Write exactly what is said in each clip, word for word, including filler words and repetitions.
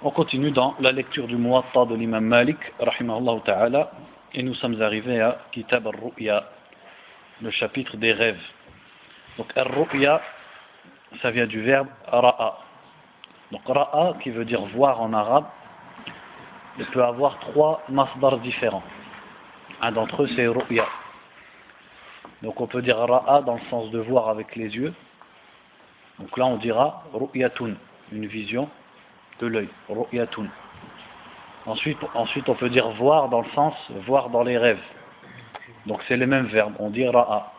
On continue dans la lecture du Muwatta de l'imam Malik, rahimahullah ta'ala, et nous sommes arrivés à Kitab al-Ru'ya, le chapitre des rêves. Donc al-Ru'ya, ça vient du verbe ra'a. Donc ra'a, qui veut dire voir en arabe, il peut avoir trois masdars différents. Un d'entre eux, c'est Ru'ya. Donc on peut dire ra'a dans le sens de voir avec les yeux. Donc là, on dira Ru'yatun, une vision de l'œil, ru'yatun. Ensuite, ensuite, on peut dire voir dans le sens, voir dans les rêves. Donc c'est les mêmes verbes, on dit ra'a.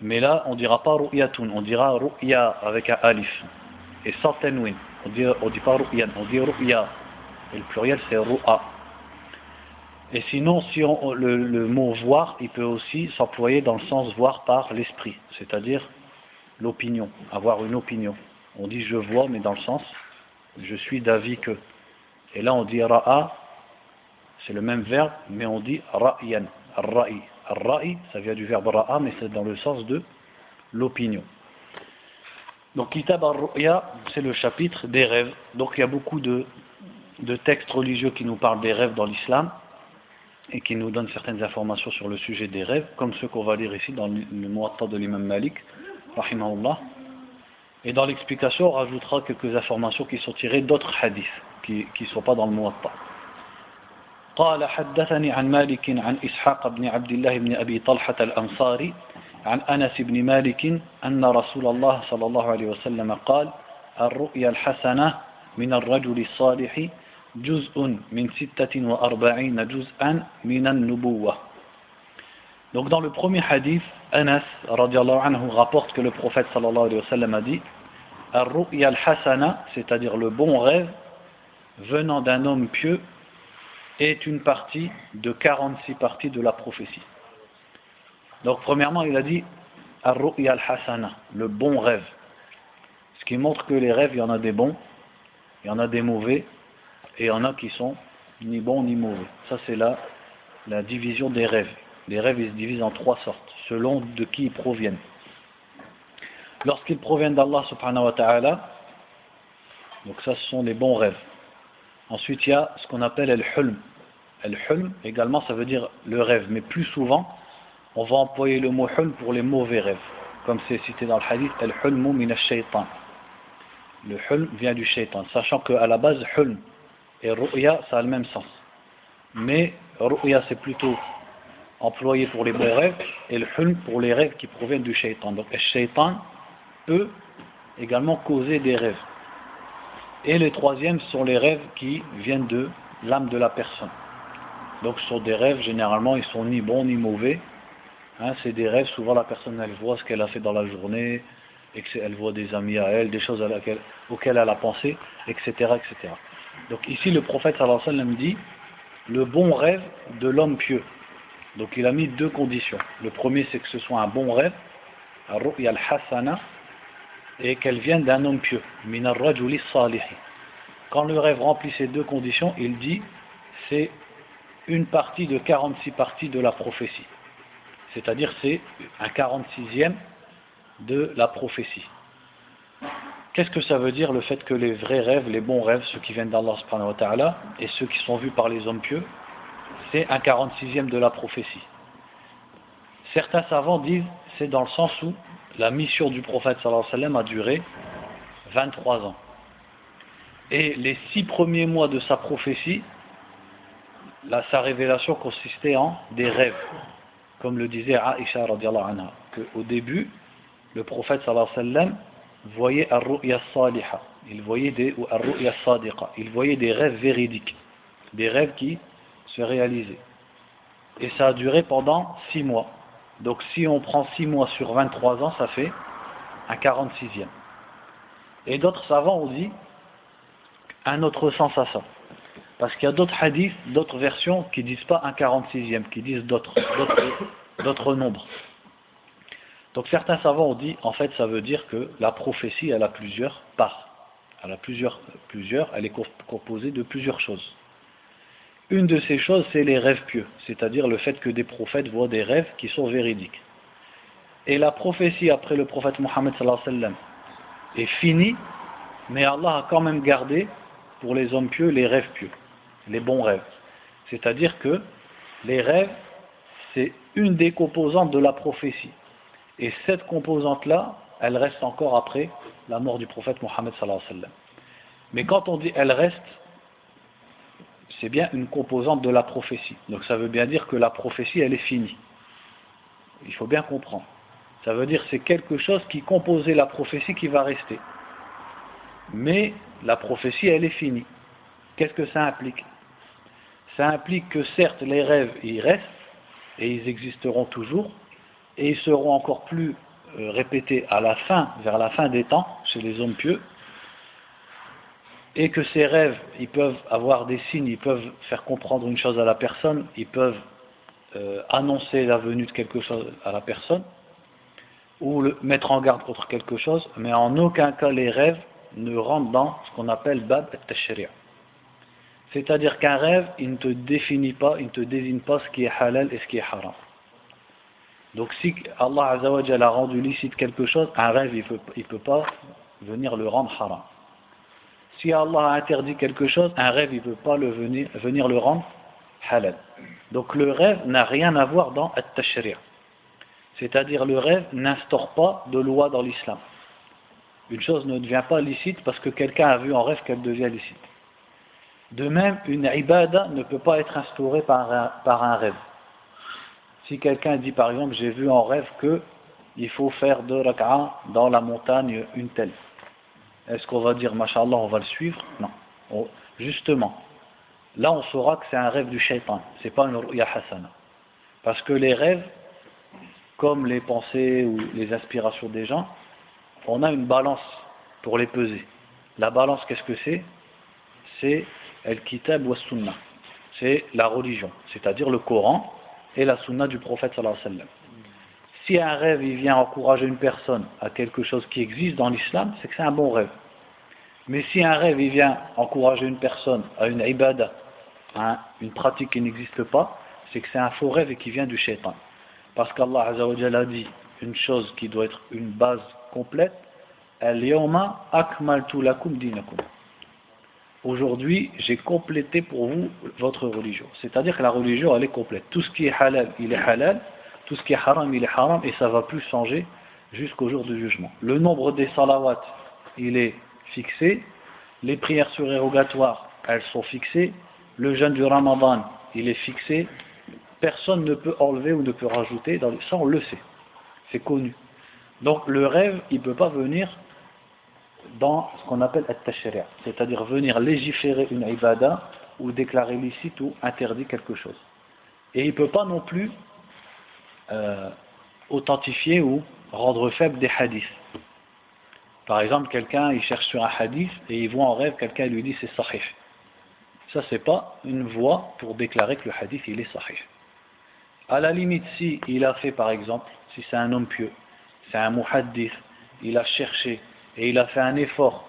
Mais là, on ne dira pas ru'yatun, on dira ru'ya avec un alif. Et sans tanwin, on ne dit pas ru'yan, on dit ru'ya. Et le pluriel c'est ru'a. Et sinon, si on, le, le mot voir, il peut aussi s'employer dans le sens voir par l'esprit, c'est-à-dire l'opinion, avoir une opinion. On dit je vois, mais dans le sens je suis d'avis que. Et là on dit ra'a, c'est le même verbe, mais on dit ra'yan, ra'i. Ra'i, ça vient du verbe ra'a, mais c'est dans le sens de l'opinion. Donc Kitab al-Ru'ya, c'est le chapitre des rêves. Donc il y a beaucoup de, de textes religieux qui nous parlent des rêves dans l'islam, et qui nous donnent certaines informations sur le sujet des rêves, comme ceux qu'on va lire ici dans le Muwatta de l'imam Malik, rahimahullah. Et dans l'explication, on rajoutera quelques informations qui sont tirées d'autres hadiths, qui ne sont pas dans le Muwatta. قال حدثني عن مالك عن إسحاق بن عبد الله بن أبي طلحة الأنصاري عن أنس بن مالك أن رسول الله صلى الله عليه وسلم قال الرؤيا الحسنة من الرجل الصالح جزء من ستة وأربعين جزءا من النبوة. Donc dans le premier hadith, Anas radiallahu anhu rapporte que le prophète sallallahu alayhi wa sallam a dit Ar-ru'ya al-hasana, c'est-à-dire le bon rêve venant d'un homme pieux, est une partie de quarante-six parties de la prophétie. Donc premièrement il a dit Ar-ru'ya al-hasana, le bon rêve. Ce qui montre que les rêves, il y en a des bons, il y en a des mauvais, et il y en a qui sont ni bons ni mauvais. Ça c'est la, la division des rêves. Les rêves, ils se divisent en trois sortes, selon de qui ils proviennent. Lorsqu'ils proviennent d'Allah subhanahu wa ta'ala, donc ça ce sont les bons rêves. Ensuite il y a ce qu'on appelle al-hulm. Al-hulm également ça veut dire le rêve, mais plus souvent on va employer le mot hulm pour les mauvais rêves. Comme c'est cité dans le hadith, al-hulmu min ash-shaytan. Le hulm vient du shaytan, sachant qu'à la base hulm et ru'ya ça a le même sens. Mais ru'ya c'est plutôt employé pour les bons rêves, et le hulm pour les rêves qui proviennent du shaitan. Donc le shaitan peut également causer des rêves. Et les troisièmes sont les rêves qui viennent de l'âme de la personne. Donc ce sont des rêves, généralement ils sont ni bons ni mauvais. Hein, c'est des rêves, souvent la personne elle voit ce qu'elle a fait dans la journée, et elle voit des amis à elle, des choses à laquelle, auxquelles elle a pensé, et cetera, et cetera. Donc ici le prophète sallallahu alayhi wa sallam dit le bon rêve de l'homme pieux. Donc il a mis deux conditions. Le premier c'est que ce soit un bon rêve, al-ru'ya al-hasana, et qu'elle vienne d'un homme pieux, min ar-rajuli salih. Quand le rêve remplit ces deux conditions, il dit c'est une partie de quarante-six parties de la prophétie. C'est-à-dire c'est un quarante-sixième de la prophétie. Qu'est-ce que ça veut dire le fait que les vrais rêves, les bons rêves, ceux qui viennent d'Allah subhanahu wa ta'ala, et ceux qui sont vus par les hommes pieux, c'est un quarante-sixième de la prophétie. Certains savants disent c'est dans le sens où la mission du prophète sallallahu alayhi wa sallam a duré vingt-trois ans. Et les six premiers mois de sa prophétie, là, sa révélation consistait en des rêves. Comme le disait Aisha radiallahu anha, qu'au début, le prophète sallallahu alayhi wa sallam voyait ar-ru'ya as-saliha, il voyait des, ou ar-ru'ya as-sadiqa, il voyait des rêves véridiques, des rêves qui se réaliser. Et ça a duré pendant six mois. Donc si on prend six mois sur vingt-trois ans, ça fait un quarante-sixième. Et d'autres savants ont dit un autre sens à ça. Parce qu'il y a d'autres hadiths, d'autres versions qui ne disent pas un quarante-sixième, qui disent d'autres d'autres nombres. Donc certains savants ont dit, en fait ça veut dire que la prophétie elle a plusieurs parts. Elle a plusieurs, plusieurs, elle est composée de plusieurs choses. Une de ces choses c'est les rêves pieux, c'est-à-dire le fait que des prophètes voient des rêves qui sont véridiques. Et la prophétie après le prophète Mohammed sallallahu alayhi wa sallam est finie, mais Allah a quand même gardé pour les hommes pieux les rêves pieux, les bons rêves. C'est-à-dire que les rêves, c'est une des composantes de la prophétie. Et cette composante-là, elle reste encore après la mort du prophète Mohammed sallallahu alayhi wa sallam. Mais quand on dit elle reste, c'est bien une composante de la prophétie. Donc ça veut bien dire que la prophétie, elle est finie. Il faut bien comprendre. Ça veut dire que c'est quelque chose qui composait la prophétie qui va rester. Mais la prophétie, elle est finie. Qu'est-ce que ça implique? Ça implique que certes, les rêves, ils restent, et ils existeront toujours, et ils seront encore plus répétés à la fin, vers la fin des temps, chez les hommes pieux, et que ces rêves, ils peuvent avoir des signes, ils peuvent faire comprendre une chose à la personne, ils peuvent euh, annoncer la venue de quelque chose à la personne, ou le mettre en garde contre quelque chose, mais en aucun cas les rêves ne rentrent dans ce qu'on appelle Bab al-Tashri'a. C'est-à-dire qu'un rêve, il ne te définit pas, il ne te désigne pas ce qui est halal et ce qui est haram. Donc si Allah Azza wa Jalla a rendu licite quelque chose, un rêve, il ne peut, il peut pas venir le rendre haram. Si Allah a interdit quelque chose, un rêve, il ne peut pas le venir, venir le rendre halal. Donc le rêve n'a rien à voir dans al-Tashri'a. C'est-à-dire le rêve n'instaure pas de loi dans l'islam. Une chose ne devient pas licite parce que quelqu'un a vu en rêve qu'elle devient licite. De même, une ibada ne peut pas être instaurée par un, par un rêve. Si quelqu'un dit par exemple, j'ai vu en rêve que il faut faire deux rak'a dans la montagne une telle. Est-ce qu'on va dire, mashallah, on va le suivre? Non. On, justement, là on saura que c'est un rêve du shaitan, c'est pas une ruya hasana. Parce que les rêves, comme les pensées ou les aspirations des gens, on a une balance pour les peser. La balance, qu'est-ce que c'est? C'est al-kitab wa sunnah. C'est la religion, c'est-à-dire le Coran et la sunnah du prophète sallallahu alayhi wa sallam. Si un rêve, il vient encourager une personne à quelque chose qui existe dans l'islam, c'est que c'est un bon rêve. Mais si un rêve, il vient encourager une personne à une ibada, à une pratique qui n'existe pas, c'est que c'est un faux rêve et qui vient du shaitan. Parce qu'Allah Azza wa Jalla a dit une chose qui doit être une base complète. Al-yawma akmaltu lakum dinakum. Aujourd'hui, j'ai complété pour vous votre religion. C'est-à-dire que la religion, elle est complète. Tout ce qui est halal, il est halal. Tout ce qui est haram, il est haram. Et ça ne va plus changer jusqu'au jour du jugement. Le nombre des salawats, il est fixé. Les prières surérogatoires, elles sont fixées. Le jeûne du Ramadan, il est fixé. Personne ne peut enlever ou ne peut rajouter, dans le... ça on le sait, c'est connu. Donc le rêve, il ne peut pas venir dans ce qu'on appelle at-tashri', c'est-à-dire venir légiférer une ibada ou déclarer licite ou interdire quelque chose. Et il ne peut pas non plus euh, authentifier ou rendre faible des hadiths. Par exemple, quelqu'un, il cherche sur un hadith et il voit en rêve, quelqu'un lui dit c'est sahih. Ça, ce n'est pas une voie pour déclarer que le hadith, il est sahih. À la limite, si il a fait par exemple, si c'est un homme pieux, c'est un muhaddith, il a cherché et il a fait un effort,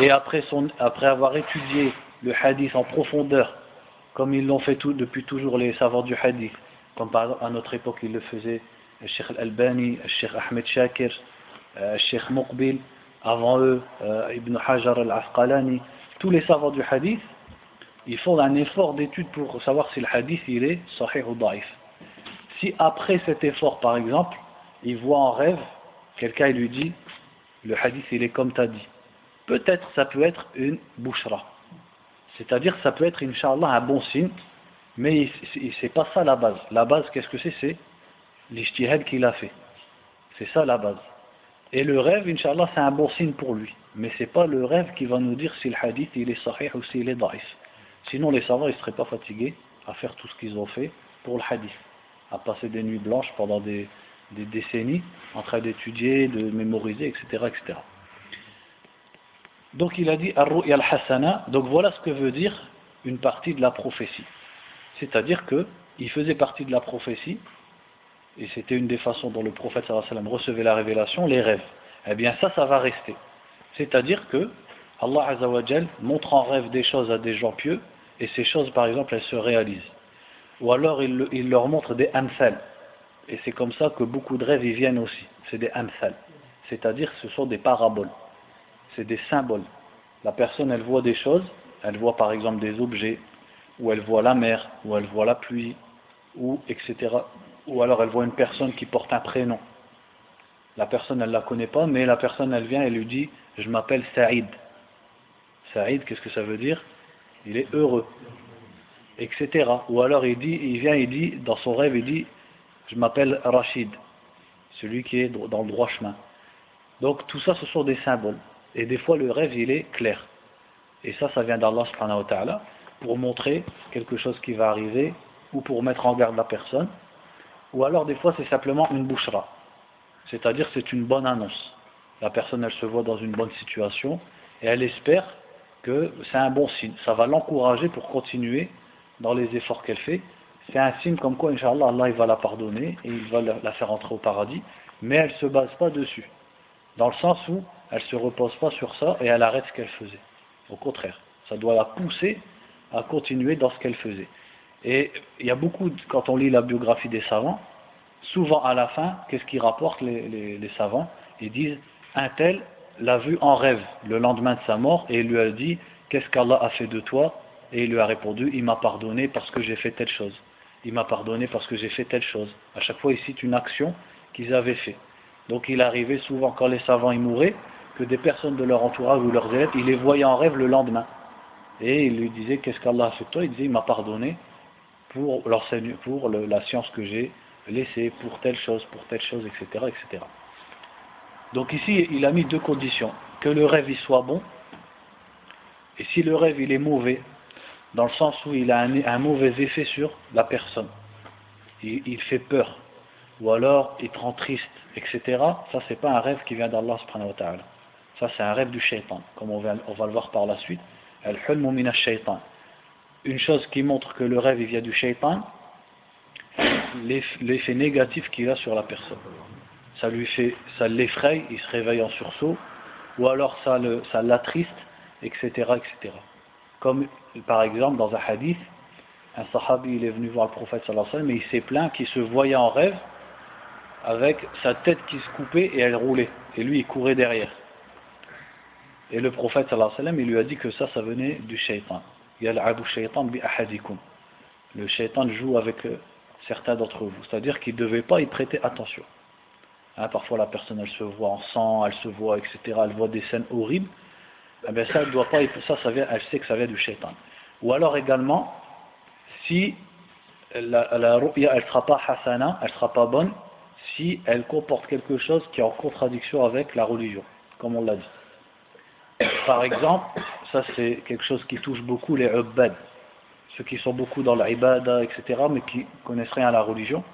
et après, son, après avoir étudié le hadith en profondeur, comme ils l'ont fait tout, depuis toujours les savants du hadith, comme par exemple à notre époque ils le faisaient, le sheikh al-Albani, le sheikh Ahmed Shakir, le sheikh Muqbil, avant eux, euh, Ibn Hajar al-Asqalani, tous les savants du hadith, ils font un effort d'étude pour savoir si le hadith il est sahih ou daif. Si après cet effort par exemple, il voit en rêve, quelqu'un lui dit le hadith il est comme tu as dit. Peut-être ça peut être une bouchra. C'est-à-dire ça peut être inch'Allah un bon signe, mais c'est pas ça la base. La base qu'est-ce que c'est? C'est l'ijtihad qu'il a fait. C'est ça la base. Et le rêve, inch'Allah, c'est un bon signe pour lui. Mais c'est pas le rêve qui va nous dire si le hadith il est sahih ou s'il est daif. Sinon les savants ils ne seraient pas fatigués à faire tout ce qu'ils ont fait pour le hadith, à passer des nuits blanches pendant des, des décennies, en train d'étudier, de mémoriser, et cetera et cetera. Donc il a dit « Ar-ru'ya al-hasana » donc voilà ce que veut dire une partie de la prophétie. C'est-à-dire qu'il faisait partie de la prophétie, et c'était une des façons dont le prophète sallallahu alayhi wa sallam recevait la révélation, les rêves. Eh bien ça, ça va rester. C'est-à-dire que Allah Azza wa Jal montre en rêve des choses à des gens pieux, et ces choses, par exemple, elles se réalisent. Ou alors, il, il leur montre des amthal. Et c'est comme ça que beaucoup de rêves y viennent aussi. C'est des amthal. C'est-à-dire, ce sont des paraboles. C'est des symboles. La personne, elle voit des choses. Elle voit, par exemple, des objets. Ou elle voit la mer. Ou elle voit la pluie. Ou et cetera. Ou alors, elle voit une personne qui porte un prénom. La personne, elle ne la connaît pas. Mais la personne, elle vient et lui dit, je m'appelle Saïd. Saïd, qu'est-ce que ça veut dire? Il est heureux, et cetera. Ou alors il dit, il vient, il dit, dans son rêve, il dit, je m'appelle Rachid, celui qui est dans le droit chemin. Donc tout ça, ce sont des symboles. Et des fois, le rêve, il est clair. Et ça, ça vient d'Allah subhanahu wa ta'ala, pour montrer quelque chose qui va arriver, ou pour mettre en garde la personne. Ou alors, des fois, c'est simplement une bouchra. C'est-à-dire, c'est une bonne annonce. La personne, elle se voit dans une bonne situation, et elle espère que c'est un bon signe, ça va l'encourager pour continuer dans les efforts qu'elle fait. C'est un signe comme quoi, Inch'Allah, Allah il va la pardonner et il va la faire entrer au paradis, mais elle ne se base pas dessus, dans le sens où elle ne se repose pas sur ça et elle arrête ce qu'elle faisait. Au contraire, ça doit la pousser à continuer dans ce qu'elle faisait. Et il y a beaucoup, quand on lit la biographie des savants, souvent à la fin, qu'est-ce qu'ils rapportent les, les, les savants? Ils disent, un tel l'a vu en rêve le lendemain de sa mort et il lui a dit, qu'est-ce qu'Allah a fait de toi? Et il lui a répondu, il m'a pardonné parce que j'ai fait telle chose, il m'a pardonné parce que j'ai fait telle chose. À chaque fois il cite une action qu'ils avaient fait. Donc il arrivait souvent, quand les savants y mouraient, que des personnes de leur entourage ou leurs élèves, ils les voyaient en rêve le lendemain et ils lui disaient, qu'est-ce qu'Allah a fait de toi? Il disait, il m'a pardonné pour, pour le, la science que j'ai laissée, pour telle chose, pour telle chose, et cetera et cetera. Donc ici, il a mis deux conditions. Que le rêve il soit bon, et si le rêve il est mauvais, dans le sens où il a un, un mauvais effet sur la personne. Il, il fait peur, ou alors il te rend triste, et cetera. Ça, c'est pas un rêve qui vient d'Allah subhanahu wa ta'ala. Ça, c'est un rêve du shaitan, comme on va, on va le voir par la suite. Al-hulmu min ash-shaytan. Une chose qui montre que le rêve il vient du shaitan, l'effet négatif qu'il a sur la personne. Ça lui fait, ça l'effraie, il se réveille en sursaut, ou alors ça le, ça l'attriste, et cetera, et cetera. Comme par exemple dans un hadith, un sahabi il est venu voir le prophète sallallahu alayhi wa sallam, mais il s'est plaint qu'il se voyait en rêve avec sa tête qui se coupait et elle roulait, et lui il courait derrière. Et le prophète sallallahu alayhi wa sallam il lui a dit que ça, ça venait du shaitan. Yal'abu shaitan bi ahadikum. Le shaitan joue avec certains d'entre vous, c'est-à-dire qu'il ne devait pas y prêter attention. Hein, parfois la personne elle se voit en sang, elle se voit, et cetera, elle voit des scènes horribles, eh bien ça, elle doit pas, ça, ça vient, elle sait que ça vient du shaitan. Ou alors également, si la, la ru'ya elle ne sera pas hasana, elle ne sera pas bonne, si elle comporte quelque chose qui est en contradiction avec la religion, comme on l'a dit. Par exemple, ça c'est quelque chose qui touche beaucoup les ubbad, ceux qui sont beaucoup dans l'ibada, et cetera, mais qui connaissent rien à la religion.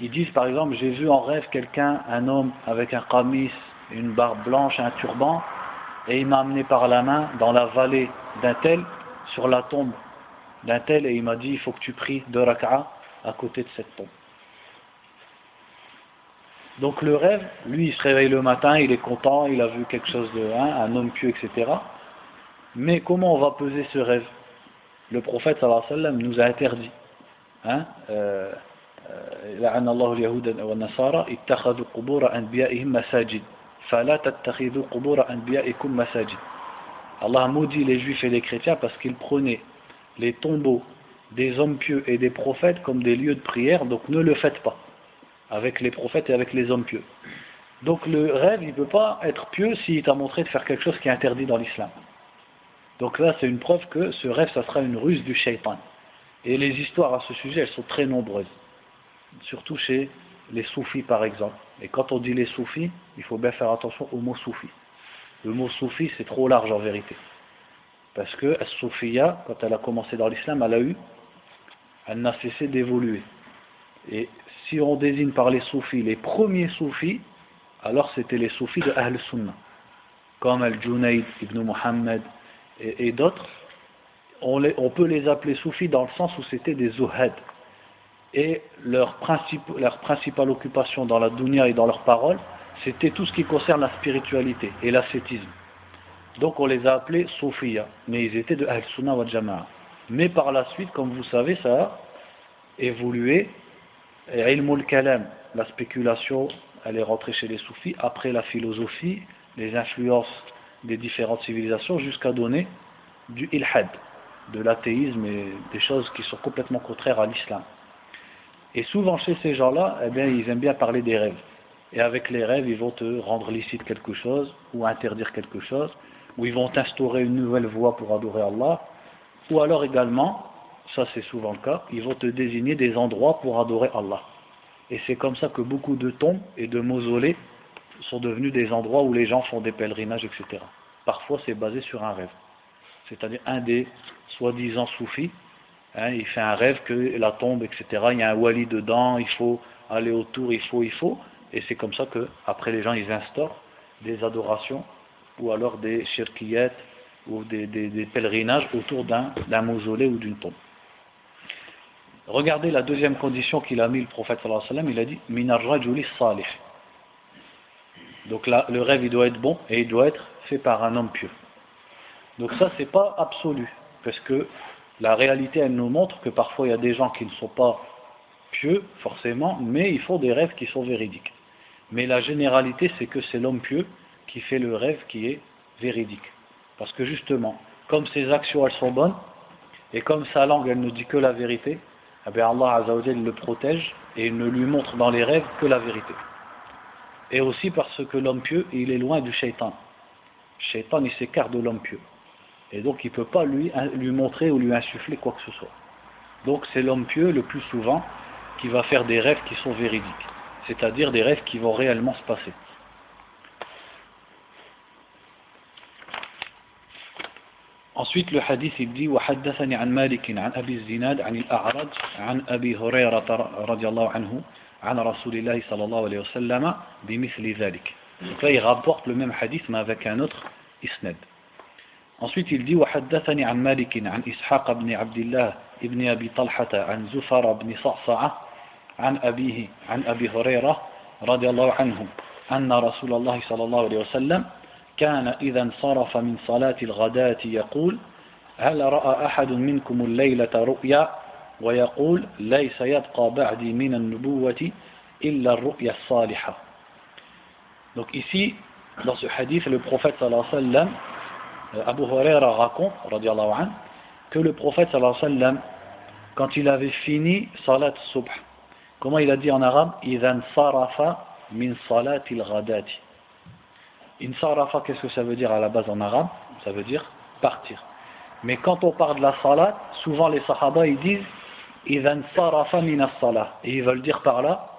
Ils disent par exemple, j'ai vu en rêve quelqu'un, un homme avec un qamis, une barbe blanche, un turban, et il m'a amené par la main dans la vallée d'un tel, sur la tombe d'un tel, et il m'a dit, il faut que tu pries deux rak'a à côté de cette tombe. Donc le rêve, lui il se réveille le matin, il est content, il a vu quelque chose de, hein, un homme pieux, et cetera. Mais comment on va peser ce rêve? Le prophète sallallahu alayhi wa sallam nous a interdit. Hein euh, لعن الله اليهود والنصارى اتخذوا قبور أنبيائهم مساجد فلا تتخذوا قبور أنبيائكم مساجد. Allah maudit les juifs et les chrétiens parce qu'ils prenaient les tombeaux des hommes pieux et des prophètes comme des lieux de prière, donc ne le faites pas avec les prophètes et avec les hommes pieux. Donc le rêve il ne peut pas être pieux s'il t'a montré de faire quelque chose qui est interdit dans l'islam. Donc là c'est une preuve que ce rêve ça sera une ruse du shaitan, et les histoires à ce sujet elles sont très nombreuses, surtout chez les soufis par exemple. Et quand on dit les soufis, il faut bien faire attention au mot soufi. Le mot soufi c'est trop large en vérité, parce que la soufiya, quand elle a commencé dans l'islam, elle a eu, elle n'a cessé d'évoluer. Et si on désigne par les soufis les premiers soufis, alors c'était les soufis de Ahl Sunnah, comme Al-Junaid Ibn Muhammad et, et d'autres. on, les, on peut les appeler soufis dans le sens où c'était des zuhad. Et leur, principe, leur principale occupation dans la dunya et dans leurs paroles, c'était tout ce qui concerne la spiritualité et l'ascétisme. Donc on les a appelés soufiyas, mais ils étaient de Ahl-Sunnah wa Jama'a. Mais par la suite, comme vous savez, ça a évolué. Ilmul kalam, la spéculation, elle est rentrée chez les soufis, après la philosophie, les influences des différentes civilisations, jusqu'à donner du ilhad, de l'athéisme et des choses qui sont complètement contraires à l'islam. Et souvent chez ces gens-là, eh bien, ils aiment bien parler des rêves. Et avec les rêves, ils vont te rendre licite quelque chose, ou interdire quelque chose, ou ils vont t'instaurer une nouvelle voie pour adorer Allah, ou alors également, ça c'est souvent le cas, ils vont te désigner des endroits pour adorer Allah. Et c'est comme ça que beaucoup de tombes et de mausolées sont devenus des endroits où les gens font des pèlerinages, et cetera. Parfois c'est basé sur un rêve. C'est-à-dire un des soi-disant soufis, hein, il fait un rêve que la tombe, et cetera, il y a un wali dedans, il faut aller autour, il faut, il faut. Et c'est comme ça que après les gens, ils instaurent des adorations, ou alors des shirkiyettes, ou des, des, des pèlerinages autour d'un d'un mausolée ou d'une tombe. Regardez la deuxième condition qu'il a mis le prophète sallallahu alayhi wa sallam, il a dit « Minar rajuli salih ». Donc là, le rêve, il doit être bon, et il doit être fait par un homme pieux. Donc ça, c'est pas absolu, parce que la réalité, elle nous montre que parfois il y a des gens qui ne sont pas pieux, forcément, mais ils font des rêves qui sont véridiques. Mais la généralité, c'est que c'est l'homme pieux qui fait le rêve qui est véridique. Parce que justement, comme ses actions, elles sont bonnes, et comme sa langue, elle ne dit que la vérité, eh bien Allah Azza wa Jal le protège et ne lui montre dans les rêves que la vérité. Et aussi parce que l'homme pieux, il est loin du shaitan. Le shaitan, il s'écarte de l'homme pieux. Et donc il ne peut pas lui, lui montrer ou lui insuffler quoi que ce soit. Donc c'est l'homme pieux le plus souvent qui va faire des rêves qui sont véridiques, c'est-à-dire des rêves qui vont réellement se passer. Ensuite le hadith il dit وحدثني عن مالك عن أبي الزناد عن الأعرج عن أبي هريرة رضي الله عنه عن رسول الله صلى الله عليه وسلم بمثل ذلك. Donc là il rapporte le même hadith mais avec un autre isnad. Ensuite il dit وحدثني عن مالك عن إسحاق بن عبد الله ابن أبي طلحة عن زفر بن سفسعة عن أبيه عن أبي هريرة رضي الله عنه أن رسول الله صلى الله عليه وسلم كان إذا انصرف من صلاة الغداة يقول هل رأى أحد منكم الليلة رؤيا ويقول ليس يبقى بعدي من النبوة إلا الرؤيا الصالحة. Donc ici dans ce hadith le prophète sallallahu alayhi wa sallam, Abu Hurayra raconte, radiallahu anhu, que le prophète, sallallahu alayhi wa sallam, quand il avait fini salat subh, comment il a dit en arabe? Idhan sarafa min salatil ghadati. In sarafa, qu'est-ce que ça veut dire à la base en arabe? Ça veut dire partir. Mais quand on parle de la salat, souvent les sahaba, ils disent Idhan sarafa min as-salah. Et ils veulent dire par là,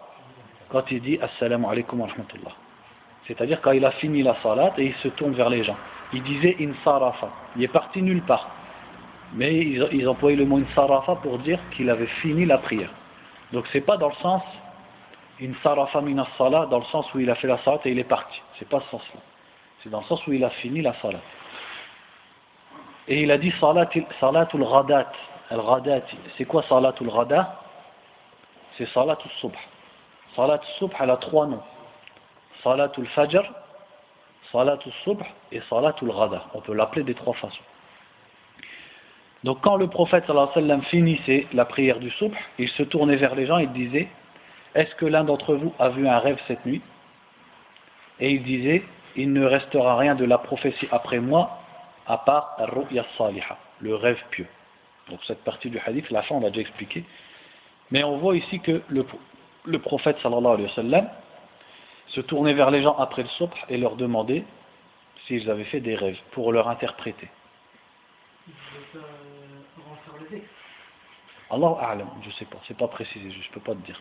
quand il dit assalamu alaikum wa rahmatullah. C'est-à-dire quand il a fini la salat et il se tourne vers les gens. Il disait insarafa, il est parti nulle part. Mais ils, ils employaient le mot insarafa pour dire qu'il avait fini la prière. Donc c'est pas dans le sens insarafa minas salat, dans le sens où il a fait la salat et il est parti. C'est pas ce sens-là. C'est dans le sens où il a fini la salat. Et il a dit salatul ghadat. Al-ghadati. C'est quoi salatul ghadat? C'est salatul subh. Salatul subh, elle a trois noms. Salatul fajr, Salatul Subh et Salatul Ghada. On peut l'appeler des trois façons. Donc quand le prophète sallallahu alayhi wa sallam finissait la prière du Subh, il se tournait vers les gens et disait « Est-ce que l'un d'entre vous a vu un rêve cette nuit ?» Et il disait « Il ne restera rien de la prophétie après moi à part Ar-Ru'ya Saliha, le rêve pieux. » Donc cette partie du hadith, la fin on l'a déjà expliqué. Mais on voit ici que le, le prophète sallallahu alayhi wa sallam se tourner vers les gens après le subh et leur demander s'ils avaient fait des rêves, pour leur interpréter. Il faut pas renfermer le texte. Allahu a'lam, je sais pas, c'est pas précisé, je peux pas te dire,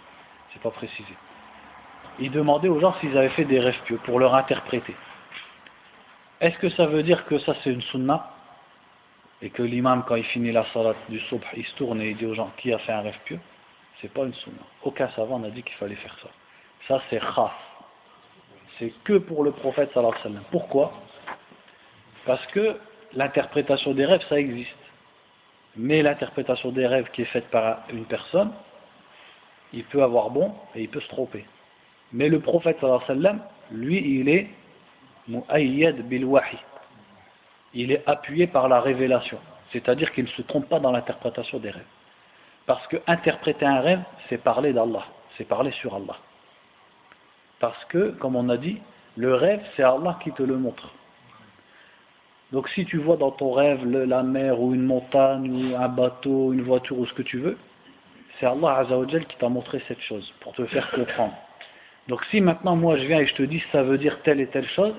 c'est pas précisé. Il demandait aux gens s'ils avaient fait des rêves pieux, pour leur interpréter. Est-ce que ça veut dire que ça c'est une sunna, et que l'imam quand il finit la salat du subh, il se tourne et il dit aux gens qui a fait un rêve pieux? C'est pas une sunna. Aucun savant n'a dit qu'il fallait faire ça. Ça c'est khas. C'est que pour le prophète sallallahu alayhi wa sallam. Pourquoi? Parce que l'interprétation des rêves, ça existe. mais l'interprétation des rêves qui est faite par une personne, il peut avoir bon et il peut se tromper. Mais le prophète sallallahu alayhi wa sallam, lui, il est mu'ayyad bil wahi. Il est appuyé par la révélation. C'est-à-dire qu'il ne se trompe pas dans l'interprétation des rêves. Parce que interpréter un rêve, c'est parler d'Allah, c'est parler sur Allah. Parce que, comme on a dit, le rêve, c'est Allah qui te le montre. Donc si tu vois dans ton rêve la mer ou une montagne, ou un bateau, une voiture ou ce que tu veux, c'est Allah Azzawajal qui t'a montré cette chose, pour te faire comprendre. Donc si maintenant moi je viens et je te dis ça veut dire telle et telle chose,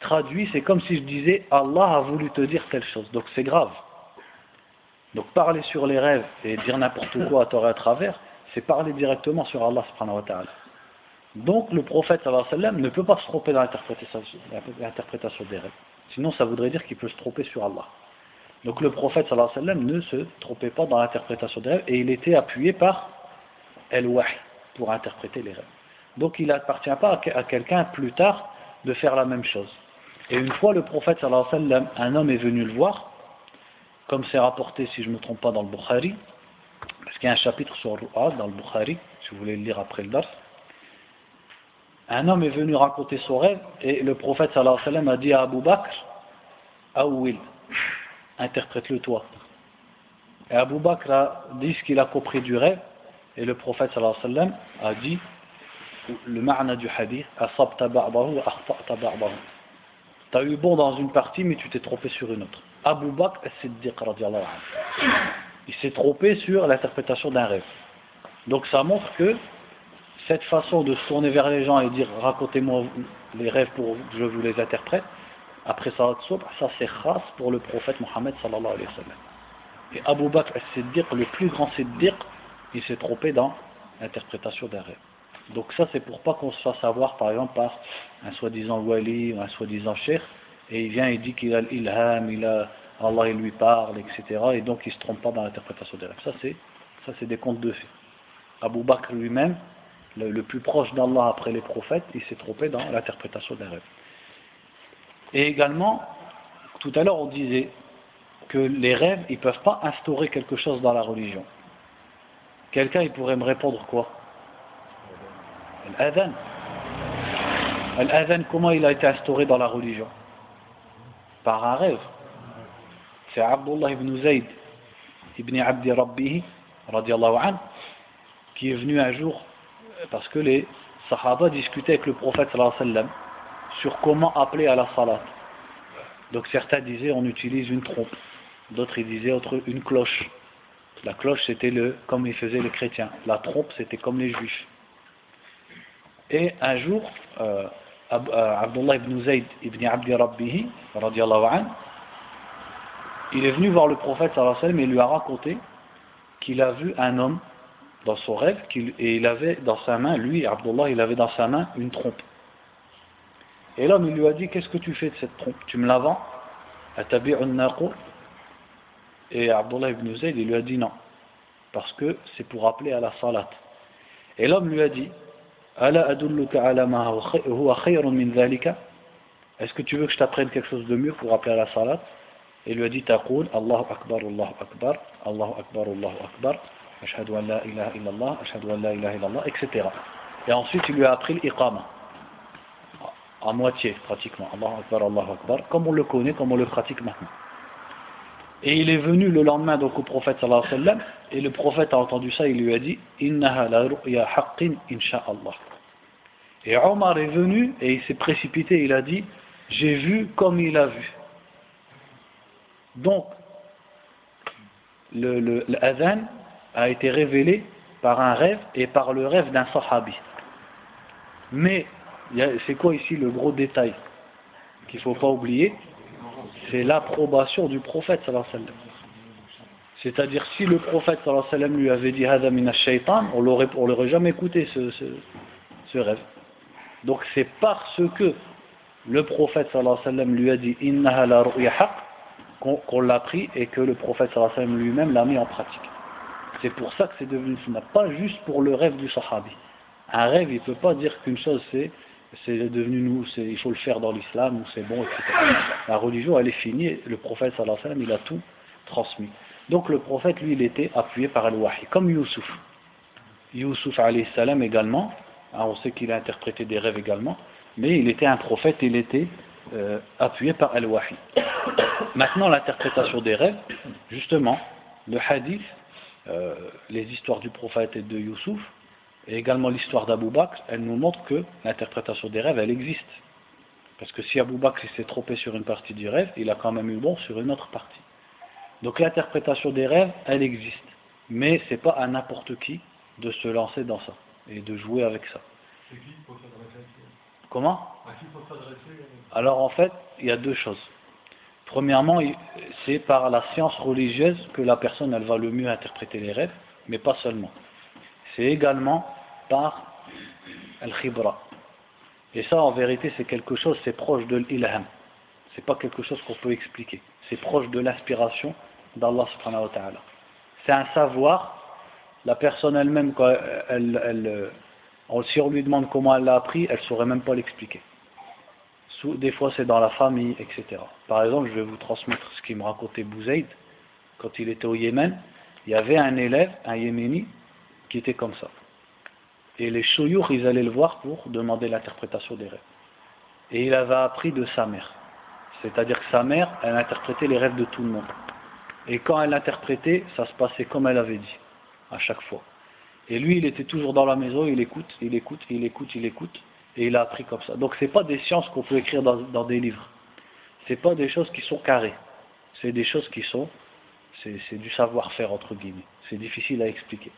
traduit, c'est comme si je disais Allah a voulu te dire telle chose. Donc c'est grave. Donc parler sur les rêves et dire n'importe quoi à tort et à travers, c'est parler directement sur Allah subhanahu wa ta'ala. Donc le prophète sallallahu alayhi wa sallam ne peut pas se tromper dans l'interprétation des rêves. Sinon ça voudrait dire qu'il peut se tromper sur Allah. Donc le prophète sallallahu alayhi wa sallam ne se trompait pas dans l'interprétation des rêves et il était appuyé par el-wahi pour interpréter les rêves. Donc il n'appartient pas à quelqu'un plus tard de faire la même chose. Et une fois le prophète sallallahu alayhi wa sallam, un homme est venu le voir, comme c'est rapporté si je ne me trompe pas dans le Bukhari, parce qu'il y a un chapitre sur Ru'a dans le Bukhari, si vous voulez le lire après le dars. Un homme est venu raconter son rêve et le prophète sallallahu alayhi wa sallam a dit à Abu Bakr, Awil, interprète-le toi. Et Abu Bakr a dit ce qu'il a compris du rêve et le prophète sallallahu alayhi wa sallam a dit le ma'na du hadith, asabta ba'dahu wa akhta'ta ba'dahu. Tu as eu bon dans une partie mais tu t'es trompé sur une autre. Abu Bakr al-Siddiq radiyallahu anhu. Il s'est trompé sur l'interprétation d'un rêve. Donc ça montre que cette façon de se tourner vers les gens et dire racontez-moi les rêves pour que je vous les interprète, après Salat Soubh, ça c'est khas pour le prophète Mohammed sallallahu alayhi wa sallam. Et Abu Bakr al-Siddiq, le plus grand Siddiq, il s'est trompé dans l'interprétation d'un rêve. Donc ça c'est pour pas qu'on se fasse avoir par exemple par un soi-disant wali ou un soi-disant cheikh et il vient et dit qu'il a l'ilham, il a Allah il lui parle, et cetera. Et donc il ne se trompe pas dans l'interprétation des rêves. Ça c'est ça c'est des contes de fées. Abu Bakr lui-même, le, le plus proche d'Allah après les prophètes, il s'est trompé dans l'interprétation des rêves. Et également, tout à l'heure on disait que les rêves, ils ne peuvent pas instaurer quelque chose dans la religion. Quelqu'un il pourrait me répondre quoi? L'adhan. L'adhan, comment il a été instauré dans la religion? Par un rêve. C'est Abdullah ibn Zayd ibn Abdi Rabbihi radiyallahu anhu qui est venu un jour parce que les sahaba discutaient avec le prophète sallallahu alayhi wa sallam sur comment appeler à la salat. Donc certains disaient on utilise une trompe, d'autres ils disaient autre, une cloche. La cloche c'était le comme ils faisaient les chrétiens, la trompe c'était comme les juifs. Et un jour, euh, Ab, euh, Abdullah ibn Zayd ibn Abdi Rabbihi, radiyallahu anhu, il est venu voir le prophète sallallahu alayhi wa sallam et lui a raconté qu'il a vu un homme dans son rêve et il avait dans sa main, lui, Abdullah, il avait dans sa main une trompe. Et l'homme il lui a dit, qu'est-ce que tu fais de cette trompe? Tu me la vends? Atabi'un naqur? Et Abdullah ibn Zayd il lui a dit non, parce que c'est pour appeler à la salat. Et l'homme lui a dit, est-ce que tu veux que je t'apprenne quelque chose de mieux pour appeler à la salat? Et lui a dit, taqul, Allahu Akbar, Allahu Akbar, Allahu Akbar, Allahu Akbar, Ashhadu an la ilaha illallah, Ashhadu an la ilaha illallah, et cetera. Et ensuite il lui a appris l'iqama, à moitié pratiquement, Allahu Akbar, Allahu Akbar, comme on le connaît, comme on le pratique maintenant. Et il est venu le lendemain donc au prophète sallallahu alayhi wa sallam, et le prophète a entendu ça, il lui a dit, innaha la ru'ya haqqin insha'Allah. Et Omar est venu et il s'est précipité, il a dit, j'ai vu comme il a vu. Donc l'adhan a été révélé par un rêve et par le rêve d'un sahabi. Mais c'est quoi ici le gros détail qu'il ne faut pas oublier? C'est l'approbation du prophète sallallahu alayhi wa sallam. C'est-à-dire si le prophète sallallahu alayhi wa sallam lui avait dit hadha min ash-shaytan, on ne l'aurait jamais écouté ce, ce, ce rêve. Donc c'est parce que le prophète sallallahu alayhi wa sallam lui a dit innaha la ru'ya haqq qu'on qu l'a pris et que le prophète sallallahu alayhi wa sallam lui-même l'a mis en pratique. C'est pour ça que c'est devenu sunnah, pas juste pour le rêve du sahabi. Un rêve, il ne peut pas dire qu'une chose c'est c'est devenu nous, il faut le faire dans l'islam, ou c'est bon, et cetera. La religion, elle est finie, le prophète sallallahu alayhi wa sallam, il a tout transmis. Donc le prophète, lui, il était appuyé par Al-Wahi, comme Youssouf. Youssouf alayhi salam également, hein, on sait qu'il a interprété des rêves également, mais il était un prophète, il était euh, appuyé par Al-Wahi. Maintenant, l'interprétation des rêves, justement, le hadith, euh, les histoires du prophète et de Youssouf, et également l'histoire d'Abu Bakr, elle nous montre que l'interprétation des rêves, elle existe. Parce que si Abu Bakr s'est trompé sur une partie du rêve, il a quand même eu bon sur une autre partie. Donc l'interprétation des rêves, elle existe. Mais ce n'est pas à n'importe qui de se lancer dans ça et de jouer avec ça. C'est qui il faut s'adresser ? Comment ? À qui il faut s'adresser ? Alors en fait, il y a deux choses. Premièrement, c'est par la science religieuse que la personne, elle va le mieux interpréter les rêves, mais pas seulement. C'est également par al-khibra. Et ça, en vérité, c'est quelque chose, c'est proche de l'ilham. C'est pas quelque chose qu'on peut expliquer. C'est proche de l'inspiration d'Allah subhanahu wa ta'ala. C'est un savoir. La personne elle-même, quand elle, elle, elle, si on lui demande comment elle l'a appris, elle ne saurait même pas l'expliquer. Des fois, c'est dans la famille, et cetera. Par exemple, je vais vous transmettre ce qu'il me racontait Bouzaïd. Quand il était au Yémen, il y avait un élève, un Yéméni, qui était comme ça. Et les chouyours, ils allaient le voir pour demander l'interprétation des rêves. Et il avait appris de sa mère. C'est-à-dire que sa mère, elle interprétait les rêves de tout le monde. Et quand elle interprétait, ça se passait comme elle avait dit, à chaque fois. Et lui, il était toujours dans la maison, il écoute, il écoute, il écoute, il écoute, et il a appris comme ça. Donc ce n'est pas des sciences qu'on peut écrire dans, dans des livres. Ce n'est pas des choses qui sont carrées. C'est des choses qui sont, c'est du savoir-faire, entre guillemets. C'est difficile à expliquer.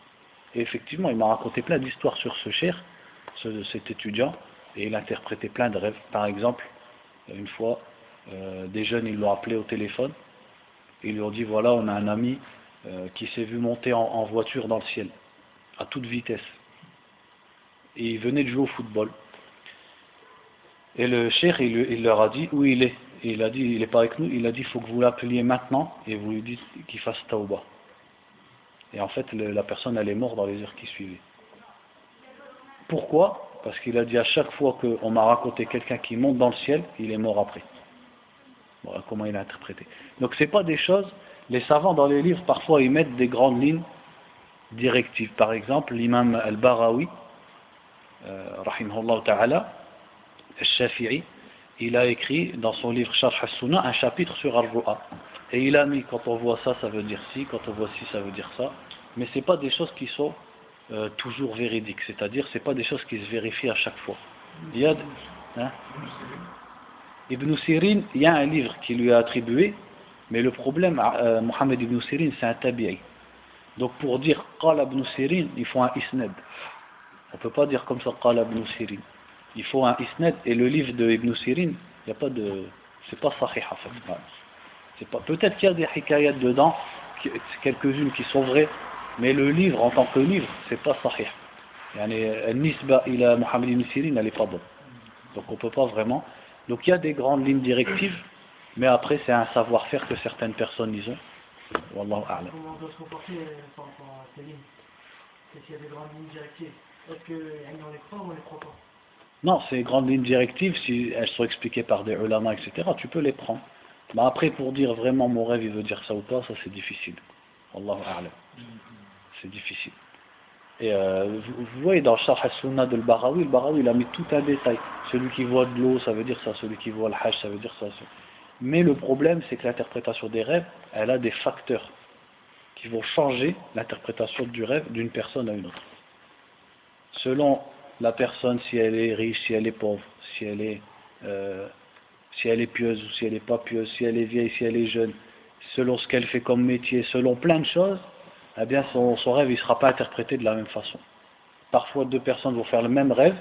Et effectivement, il m'a raconté plein d'histoires sur ce cheikh, ce, cet étudiant, et il interprétait plein de rêves. Par exemple, une fois, euh, des jeunes, ils l'ont appelé au téléphone, et ils lui ont dit, voilà, on a un ami euh, qui s'est vu monter en, en voiture dans le ciel, à toute vitesse. Et il venait de jouer au football. Et le cheikh, il, il leur a dit, où il est ? Et il a dit, il n'est pas avec nous, il a dit, il faut que vous l'appeliez maintenant, et vous lui dites qu'il fasse taouba. Et en fait, le, la personne, elle est morte dans les heures qui suivaient. Pourquoi ? Parce qu'il a dit à chaque fois qu'on m'a raconté quelqu'un qui monte dans le ciel, il est mort après. Voilà comment il a interprété. Donc c'est pas des choses, les savants dans les livres, parfois ils mettent des grandes lignes directives. Par exemple, l'imam al-Baghawi, euh, rahimahullah ta'ala, al-Shafi'i, il a écrit dans son livre Sharh al-Sunnah un chapitre sur al-Ru'a. Et il a mis, quand on voit ça, ça veut dire ci, quand on voit ci, ça veut dire ça. Mais ce n'est pas des choses qui sont euh, toujours véridiques. C'est-à-dire, ce n'est pas des choses qui se vérifient à chaque fois. Il y a, hein, Ibn Sirin, il y a un livre qui lui est attribué, mais le problème, euh, Mohamed Ibn Sirin, c'est un tabi'i. Donc pour dire Qala Ibn Sirin, il faut un isnad. On ne peut pas dire comme ça Qala Ibn Sirin. Il faut un isnad, et le livre de Ibn Sirin, il n'y a pas de... c'est pas sahih en fait. Pas... Peut-être qu'il y a des hikayats dedans, quelques-unes qui sont vraies, mais le livre en tant que livre, c'est pas sahih. Nisba ila Mohamed Ibn Sirin, elle n'est pas bonne. Donc on peut pas vraiment... Donc il y a des grandes lignes directives, mais après c'est un savoir-faire que certaines personnes ils ont. Wallahu a'lam. Comment on doit se comporter par rapport à ces lignes ? Est-ce qu'il y a des grandes lignes directives ? Est-ce qu'on les croit ou on les croit pas ? Non, ces grandes lignes directives, si elles sont expliquées par des ulama, et cetera, tu peux les prendre. Mais après, pour dire vraiment mon rêve, il veut dire ça ou pas, ça c'est difficile. Wallahu a'lam. C'est difficile. Et euh, vous, vous voyez dans Sharh al-Sunnah de al-Baghawi, al-Baghawi il a mis tout un détail. Celui qui voit de l'eau, ça veut dire ça. Celui qui voit le hajj, ça veut dire ça. Mais le problème, c'est que l'interprétation des rêves, elle a des facteurs qui vont changer l'interprétation du rêve d'une personne à une autre. Selon la personne, si elle est riche, si elle est pauvre, si elle est, euh, si elle est pieuse ou si elle n'est pas pieuse, si elle est vieille, si elle est jeune, selon ce qu'elle fait comme métier, selon plein de choses, eh bien son, son rêve il ne sera pas interprété de la même façon. Parfois deux personnes vont faire le même rêve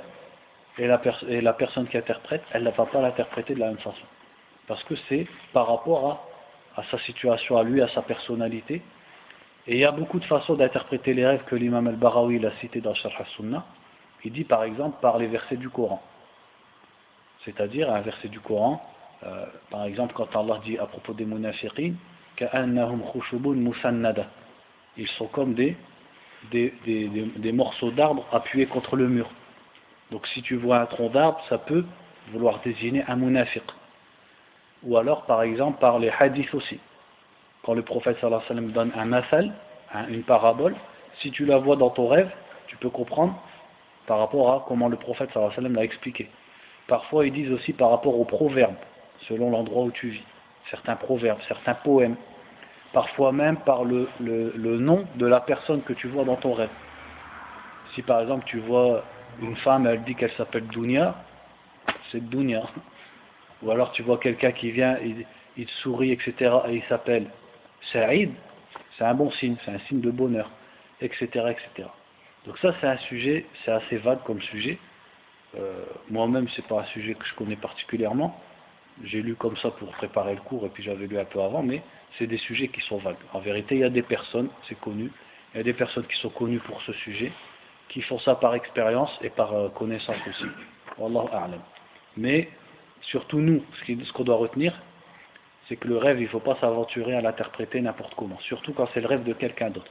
et la, pers et la personne qui interprète, elle ne va pas l'interpréter de la même façon. Parce que c'est par rapport à, à sa situation, à lui, à sa personnalité. Et il y a beaucoup de façons d'interpréter les rêves que l'imam al-Baghawi a cité dans Sharh al-Sunnah. Il dit par exemple par les versets du Coran. C'est-à-dire un verset du Coran, euh, par exemple quand Allah dit à propos des munafiqin, ka'annahum khushubun musannada. Ils sont comme des, des, des, des, des morceaux d'arbres appuyés contre le mur. Donc si tu vois un tronc d'arbre, ça peut vouloir désigner un munafiq. Ou alors par exemple par les hadiths aussi. Quand le prophète sallallahu alayhi wa sallam donne un mathal, hein, une parabole, si tu la vois dans ton rêve, tu peux comprendre par rapport à comment le prophète sallallahu alayhi wa sallam l'a expliqué. Parfois, ils disent aussi par rapport aux proverbes, selon l'endroit où tu vis. Certains proverbes, certains poèmes. Parfois même par le, le, le nom de la personne que tu vois dans ton rêve. Si par exemple tu vois une femme, elle dit qu'elle s'appelle Dunia, c'est Dunia. Ou alors tu vois quelqu'un qui vient, il, il te sourit, et cetera. Et il s'appelle Saïd, c'est un bon signe, c'est un signe de bonheur, et cetera et cetera. Donc ça c'est un sujet, c'est assez vague comme sujet. Euh, moi-même c'est pas un sujet que je connais particulièrement. J'ai lu comme ça pour préparer le cours et puis j'avais lu un peu avant, mais c'est des sujets qui sont vagues. En vérité, il y a des personnes, c'est connu, il y a des personnes qui sont connues pour ce sujet, qui font ça par expérience et par connaissance aussi. Wallahu a'lam. Mais surtout nous, ce qu'on doit retenir, c'est que le rêve, il ne faut pas s'aventurer à l'interpréter n'importe comment, surtout quand c'est le rêve de quelqu'un d'autre.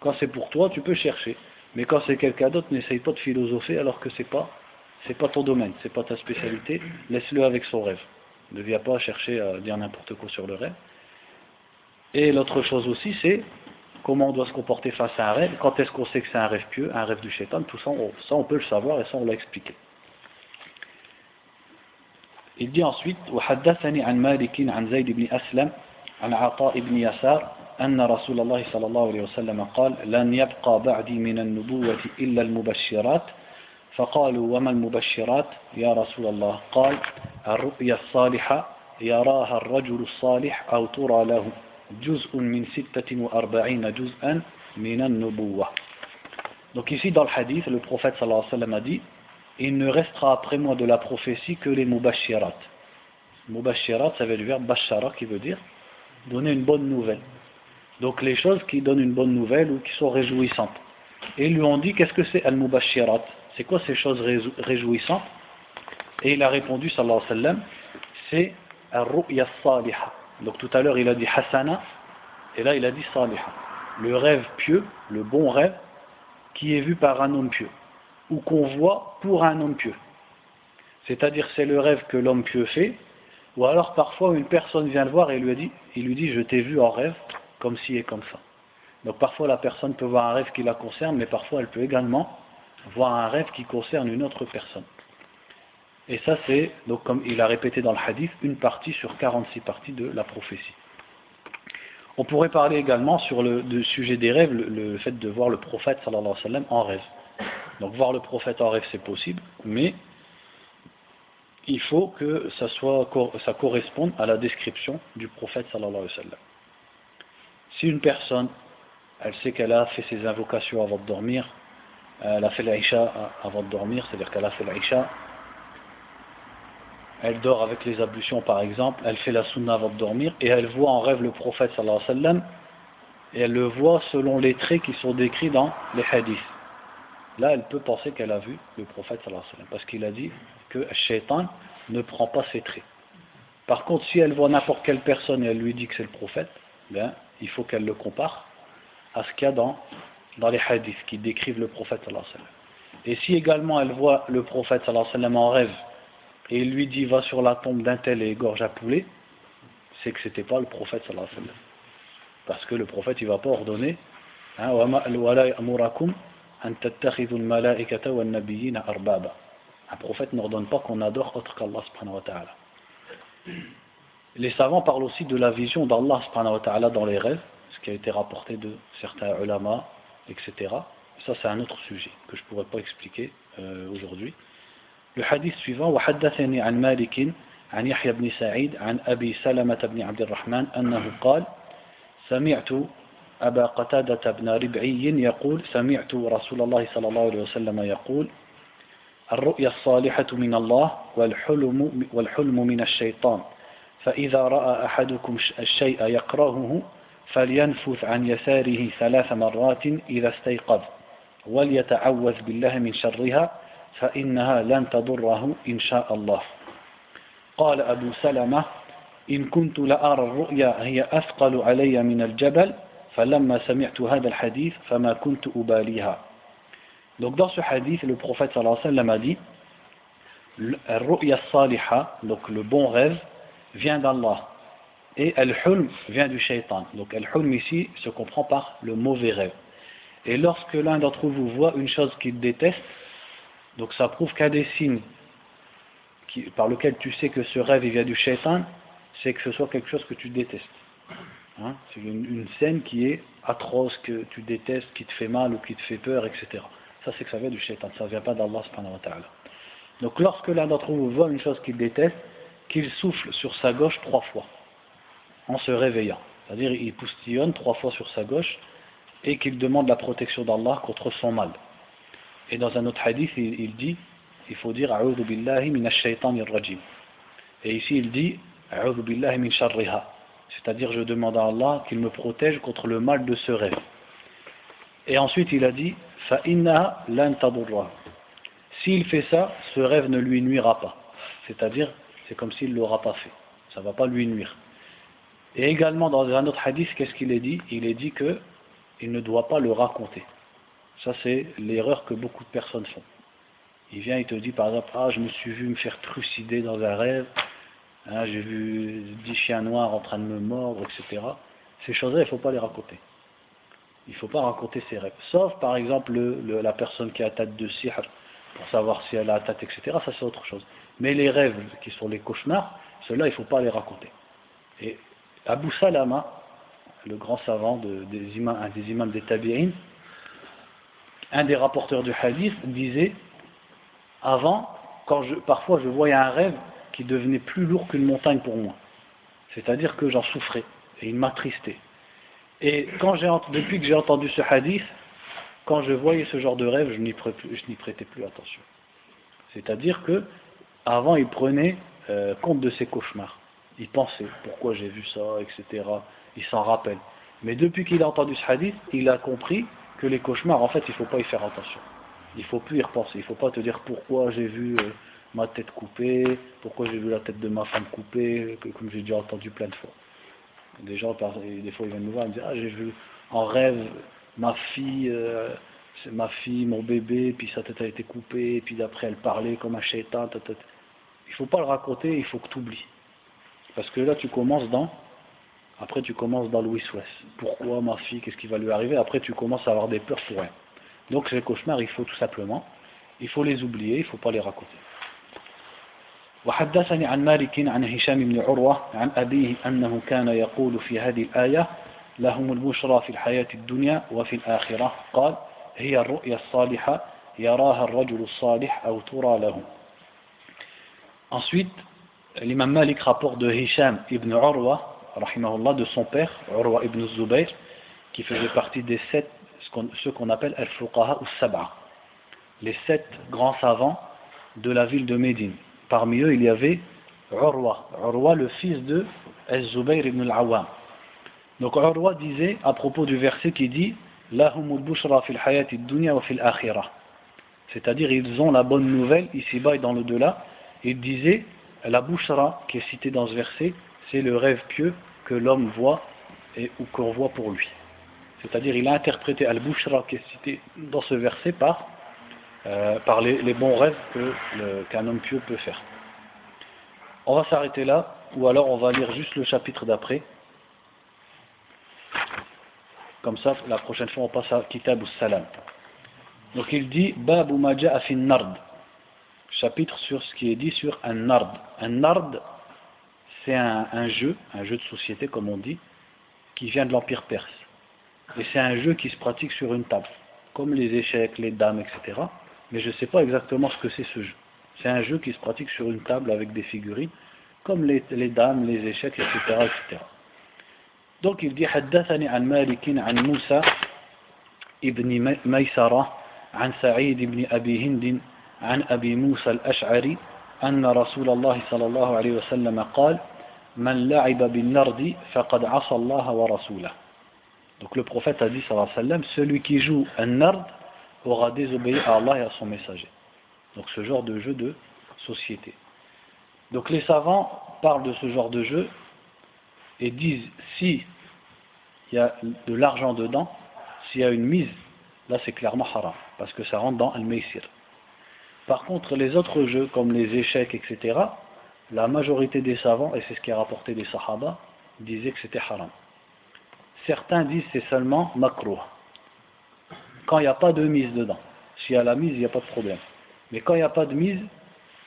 Quand c'est pour toi, tu peux chercher, mais quand c'est quelqu'un d'autre, n'essaye pas de philosopher alors que c'est pas, c'est pas ton domaine, c'est pas ta spécialité, laisse-le avec son rêve. Ne viens pas chercher à dire n'importe quoi sur le rêve. Et l'autre chose aussi, c'est comment on doit se comporter face à un rêve, quand est-ce qu'on sait que c'est un rêve pieux, un rêve du shaitan, tout ça on, ça on peut le savoir et ça on l'a expliqué. Il dit ensuite, وحدثني عن مالك عن زيد بن أسلم عن عطاء بن يسار أن رسول الله صلى الله عليه وسلم قال لن يبقى بعدي من النبوة إلا المبشرات فقالوا وما المبشرات يا رسول الله قال الرؤيا الصالحة يراها الرجل الصالح أو ترى له جزء من ستة وأربعين جزءا من النبوة. Donc ici dans le hadith, le prophète sallallahu alayhi wa sallam a dit: il ne restera après moi de la prophétie que les mubashirat. Mubashirat, ça veut dire bashara, qui veut dire donner une bonne nouvelle. Donc les choses qui donnent une bonne nouvelle ou qui sont réjouissantes. Et ils lui ont dit: qu'est-ce que c'est al-mubashirat? C'est quoi ces choses réjouissantes? Et il a répondu, sallallahu alayhi wa sallam, c'est al-ru'ya saliha. Donc tout à l'heure il a dit hasana, et là il a dit saliha. Le rêve pieux, le bon rêve, qui est vu par un homme pieux, ou qu'on voit pour un homme pieux. C'est-à-dire c'est le rêve que l'homme pieux fait, ou alors parfois une personne vient le voir et lui dit, il lui dit je t'ai vu en rêve, comme ci et comme ça. Donc parfois la personne peut voir un rêve qui la concerne, mais parfois elle peut également voir un rêve qui concerne une autre personne. Et ça c'est, donc comme il a répété dans le hadith, une partie sur quarante-six parties de la prophétie. On pourrait parler également sur le, le sujet des rêves, le, le fait de voir le prophète sallallahu alayhi wa sallam en rêve. Donc voir le prophète en rêve c'est possible, mais il faut que ça, soit, ça corresponde à la description du prophète sallallahu alayhi wa sallam. Si une personne, elle sait qu'elle a fait ses invocations avant de dormir, elle a fait l'Aisha avant de dormir, c'est-à-dire qu'elle a fait l'Aisha, elle dort avec les ablutions par exemple, elle fait la sunna avant de dormir, et elle voit en rêve le prophète sallallahu alayhi wa sallam, et elle le voit selon les traits qui sont décrits dans les hadiths. Là, elle peut penser qu'elle a vu le prophète sallallahu alayhi wa sallam, parce qu'il a dit que le shaitan ne prend pas ses traits. Par contre, si elle voit n'importe quelle personne et elle lui dit que c'est le prophète, bien, il faut qu'elle le compare à ce qu'il y a dans, dans les hadiths qui décrivent le prophète sallallahu alayhi wa sallam. Et si également elle voit le prophète sallallahu alayhi wa sallam en rêve, et il lui dit va sur la tombe d'un tel et égorge un poulet, c'est que c'était pas le prophète sallallahu alayhi wa sallam, parce que le prophète il va pas ordonner hein, un prophète n'ordonne pas qu'on adore autre qu'Allah subhanahu wa ta'ala. Les savants parlent aussi de la vision d'Allah subhanahu wa ta'ala dans les rêves, ce qui a été rapporté de certains ulama, et cetera. Ça c'est un autre sujet que je pourrais pas expliquer euh, aujourd'hui. Le hadith suivant, وحدثني عن مالك عن يحيى بن سعيد عن أبي سلمةبن عبد الرحمن أنه قال سمعت أبا قتادة بن ربعي يقول سمعت رسول الله صلى الله عليه وسلم يقول الرؤيا الصالحة من الله والحلم والحلم من الشيطان فإذا رأى أحدكم الشيء يكرهه فلينفث عن يساره ثلاث مرات إذا استيقظ وليتعوذ بالله من شرها فإنها لن تضره إن شاء الله قال أبو سلمة إن كنت لأرى الرؤيا هي أثقل علي من الجبل فلما سمعت هذا الحديث فما كنت أباليها. Donc dans ce hadith, le prophète sallallahu alayhi wa sallam a dit الرؤيا الصالحة, donc le bon rêve, vient d'Allah. Et al-hulm vient du shaitan. Donc al-hulm ici se comprend par le mauvais rêve. Et lorsque l'un d'entre vous voit une chose qu'il déteste, donc ça prouve qu'un des signes qui, par lequel tu sais que ce rêve il vient du shaitan, c'est que ce soit quelque chose que tu détestes. Hein? C'est une, une scène qui est atroce, que tu détestes, qui te fait mal ou qui te fait peur, et cetera. Ça c'est que ça vient du shaitan, ça ne vient pas d'Allah subhanahu wa ta'ala. Donc lorsque l'un d'entre vous voit une chose qu'il déteste, qu'il souffle sur sa gauche trois fois, en se réveillant. C'est-à-dire il poustillonne trois fois sur sa gauche, et qu'il demande la protection d'Allah contre son mal. Et dans un autre hadith, il, il dit, il faut dire, A'udhu billahi minash shaytanir rajim. Et ici il dit, A'udhu billahi min sharriha. C'est-à-dire, je demande à Allah qu'il me protège contre le mal de ce rêve. Et ensuite il a dit, Fa innaha lan tadurra. S'il fait ça, ce rêve ne lui nuira pas. C'est-à-dire, c'est comme s'il ne l'aura pas fait. Ça ne va pas lui nuire. Et également dans un autre hadith, qu'est-ce qu'il est dit? Il est dit que il ne doit pas le raconter. Ça c'est l'erreur que beaucoup de personnes font. Il vient, il te dit par exemple, ah je me suis vu me faire trucider dans un rêve, hein, j'ai vu dix chiens noirs en train de me mordre, et cetera. Ces choses-là, il ne faut pas les raconter. Il ne faut pas raconter ses rêves. Sauf par exemple le, le, la personne qui a tâte de sihr, pour savoir si elle a tâte, et cetera. Ça c'est autre chose. Mais les rêves qui sont les cauchemars, ceux-là, il ne faut pas les raconter. Et Abu Salama, le grand savant de, des imams, un des imams des tabi'in, un des rapporteurs du hadith, disait, avant, quand je, parfois je voyais un rêve qui devenait plus lourd qu'une montagne pour moi. C'est-à-dire que j'en souffrais, et il m'attristait. Et quand j'ai, depuis que j'ai entendu ce hadith, quand je voyais ce genre de rêve, je n'y prêtais, je n'y prêtais plus attention. C'est-à-dire que, avant il prenait euh, compte de ses cauchemars. Il pensait, pourquoi j'ai vu ça, et cetera. Il s'en rappelle. Mais depuis qu'il a entendu ce hadith, il a compris que les cauchemars, en fait, il ne faut pas y faire attention. Il ne faut plus y repenser. Il ne faut pas te dire pourquoi j'ai vu euh, ma tête coupée, pourquoi j'ai vu la tête de ma femme coupée, que, comme j'ai déjà entendu plein de fois. Des gens, par, des fois, ils viennent me voir et me disent, ah, j'ai vu en rêve ma fille, euh, c'est ma fille, mon bébé, puis sa tête a été coupée, et puis d'après elle parlait comme un shaitan. Il ne faut pas le raconter, il faut que tu oublies. Parce que là, tu commences dans... Après, tu commences dans le wiswas. Pourquoi ma fille? Qu'est-ce qui va lui arriver? Après, tu commences à avoir des peurs pour elle. Donc, ces cauchemars, il faut tout simplement... Il faut les oublier, il ne faut pas les raconter. وحدثني عن مالك عن هشام بن عروة عن أبيه أنه كان يقول في هذه الآية لهم البشرى في الحياة الدنيا وفي الآخرة قال هي الرؤيا الصالحة يراها الرجل الصالح أو ترى له. Ensuite, l'imam Malik rapporte de Hisham ibn Urwa, rahimahullah, de son père, Urwa ibn Zubayr, qui faisait partie des sept, ce qu'on appelle al-fuqaha ou sab'a, les sept grands savants de la ville de Médine. Parmi eux, il y avait Urwa, Urwa le fils de Al-Zubayr ibn Al-Awam. Donc Urwa disait, à propos du verset qui dit, Lahumul bushra fil hayati dunya wa fil akhirah, c'est-à-dire ils ont la bonne nouvelle ici-bas et dans l'au-delà. Il disait, la bouchra qui est citée dans ce verset, c'est le rêve pieux que l'homme voit et, ou qu'on voit pour lui. C'est-à-dire, il a interprété al-bouchra qui est citée dans ce verset par, euh, par les, les bons rêves que le, qu'un homme pieux peut faire. On va s'arrêter là, ou alors on va lire juste le chapitre d'après. Comme ça, la prochaine fois, on passe à Kitab al-Salam. Donc il dit, Babu maja'a fin nard. Chapitre sur ce qui est dit sur un nard. Un nard, c'est un, un jeu, un jeu de société comme on dit, qui vient de l'Empire perse. Et c'est un jeu qui se pratique sur une table, comme les échecs, les dames, et cetera. Mais je ne sais pas exactement ce que c'est ce jeu. C'est un jeu qui se pratique sur une table avec des figurines, comme les, les dames, les échecs, et cetera, et cetera. Donc il dit, Haddathani an Malikin an Moussa ibn Maysara an Sa'id ibn Abi Hindin عن أبي موسى الأشعري أن رسول الله صلى الله عليه وسلم قال من لعب بالنرد فقد عصى الله ورسوله. Donc le prophète a dit sallallahu alayhi wa sallam, celui qui joue un nard aura désobéi à Allah et à son messager. Donc ce genre de jeu de société. Donc les savants parlent de ce genre de jeu et disent, si il y a de l'argent dedans, s'il y a une mise, là c'est clairement haram, parce que ça rentre dans al-maysir. Par contre, les autres jeux, comme les échecs, et cetera, la majorité des savants, et c'est ce qui est rapporté des sahaba, disaient que c'était haram. Certains disent que c'est seulement makruh. Quand il n'y a pas de mise dedans. S'il y a la mise, il n'y a pas de problème. Mais quand il n'y a pas de mise,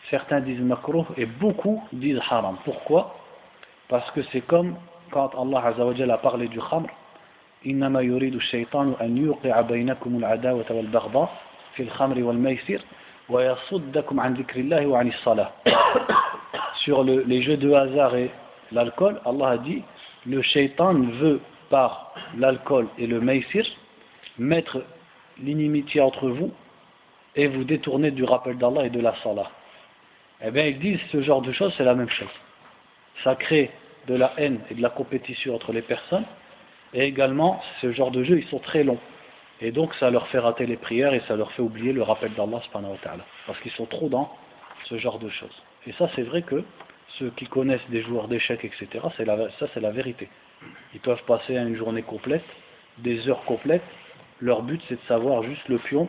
certains disent makruh et beaucoup disent haram. Pourquoi? Parce que c'est comme quand Allah Azza wa Jalla a parlé du khamr. إنما يريد الشيطان أن يوقع بينكم العداوة والبغضاء في الخمر والميسر ويصدكم عن ذكر الله وعن الصلاة. Sur le, les jeux de hasard et l'alcool, Allah a dit le shaitan veut par l'alcool et le maïsir mettre l'inimitié entre vous et vous détourner du rappel d'Allah et de la salah. Eh bien ils disent ce genre de choses c'est la même chose. Ça crée de la haine et de la compétition entre les personnes. Et également, ce genre de jeux, ils sont très longs. Et donc, ça leur fait rater les prières et ça leur fait oublier le rappel d'Allah subhanahu wa ta'ala. Parce qu'ils sont trop dans ce genre de choses. Et ça, c'est vrai que ceux qui connaissent des joueurs d'échecs, et cetera, c'est la, ça, c'est la vérité. Ils peuvent passer une journée complète, des heures complètes. Leur but, c'est de savoir juste le pion.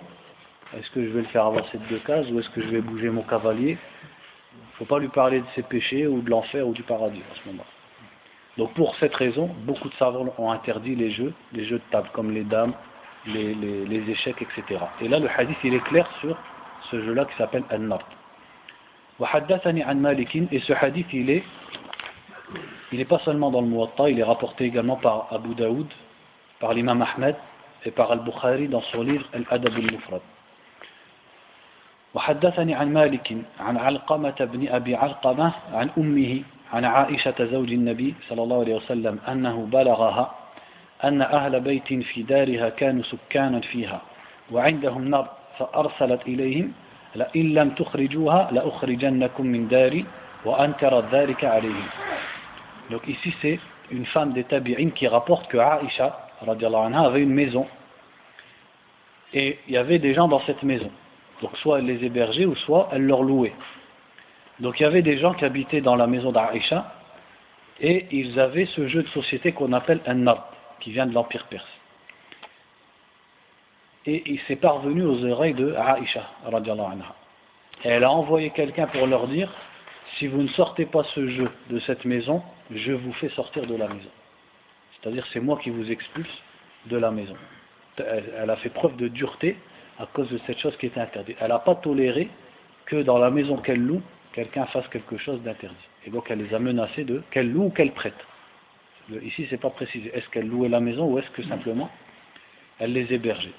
Est-ce que je vais le faire avancer de deux cases ou est-ce que je vais bouger mon cavalier? Il ne faut pas lui parler de ses péchés ou de l'enfer ou du paradis en ce moment. Donc pour cette raison, beaucoup de savants ont interdit les jeux, les jeux de table comme les dames, les, les, les échecs, et cetera. Et là le hadith il est clair sur ce jeu-là qui s'appelle An-Nard. Et ce hadith il est, il n'est pas seulement dans le Muwatta, il est rapporté également par Abu Daoud, par l'imam Ahmed et par Al-Bukhari dans son livre Al-Adab al-Mufrad. وحدثني عن مالك عن علقمة بن أبي علقمة عن أمه عن عائشة زوج النبي صلى الله عليه وسلم أنه بلغها أن أهل بيت في دارها كانوا سكانا فيها وعندهم نار فأرسلت إليهم لئن لم تخرجوها لأخرجنكم من داري وأنكرت ذلك عليهم. Donc ici c'est une femme des tabi'in qui rapporte que Aisha radhiyallahu anha avait une maison et il y avait des gens dans cette maison. Donc soit elle les hébergeait ou soit elle leur louait. Donc il y avait des gens qui habitaient dans la maison d'Aïcha et ils avaient ce jeu de société qu'on appelle An-Nard, qui vient de l'Empire perse. Et il s'est parvenu aux oreilles de Aïcha, radhiyallahu anha. Et elle a envoyé quelqu'un pour leur dire, si vous ne sortez pas ce jeu de cette maison, je vous fais sortir de la maison. C'est-à-dire c'est moi qui vous expulse de la maison. Elle a fait preuve de dureté à cause de cette chose qui était interdite. Elle n'a pas toléré que dans la maison qu'elle loue, quelqu'un fasse quelque chose d'interdit. Et donc elle les a menacés de qu'elle loue ou qu'elle prête. Le, ici c'est pas précisé. Est-ce qu'elle louait la maison ou est-ce que simplement elle les hébergeait.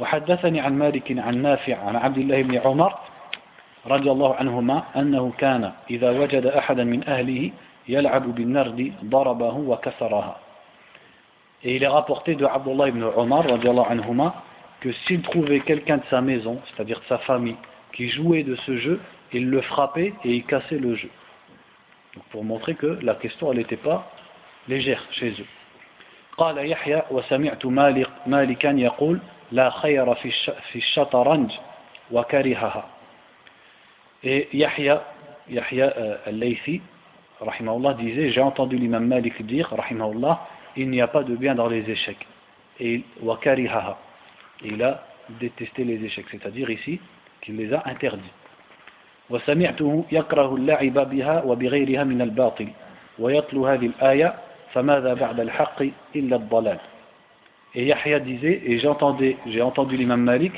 وحدثني عن مالك عن نافع عن عبد الله بن عمر رضي الله عنهما أنه كان إذا وجد أحدا من أهله يلعب بالنرد ضربه وكسرها. Et il est rapporté de Abdullah ibn Omar رضي الله عنهما que s'il trouvait quelqu'un de sa maison, c'est-à-dire de sa famille, qui jouait de ce jeu, il le frappait et il cassait le jeu. Donc pour montrer que la question elle n'était pas légère chez eux. قال يحيى وسمعت مالكا يقول لا خير في الشطرنج وكرهها. Et Yahya, Yahya al-Laythi, rahimahullah, disait, j'ai entendu l'imam Malik dire, rahimahullah, il n'y a pas de bien dans les échecs. Et وكرهها. Il a détesté les échecs, c'est-à-dire ici qu'il les a interdits. وسمعته يكره اللعب بها وبغيرها من الباطل ويتلو هذه الآية فماذا بعد الحق إلا الضلال. Et Yahya disait, et j'entendais, j'ai entendu l'imam Malik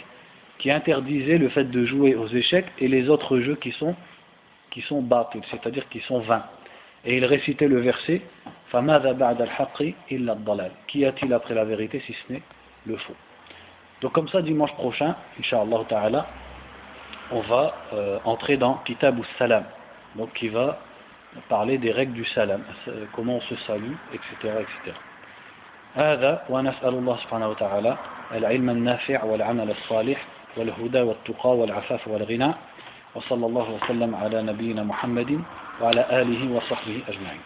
qui interdisait le fait de jouer aux échecs et les autres jeux qui sont qui sont batil, c'est-à-dire qui sont vains. Et il récitait le verset فماذا بعد الحق إلا الضلال. Qu'y a-t-il après la vérité si ce n'est le faux. Donc comme ça dimanche prochain, Inch'Allah Ta'ala, on va euh, entrer dans Kitab al-Salam, donc qui va parler des règles du salam, comment on se salue, et cetera et cetera. هذا ونسأل الله سبحانه وتعالى العلم النافع والعمل الصالح والهدى والتقى والعفاف والغنى وصلى الله وسلم على نبينا محمد وعلى آله وصحبه أجمعين.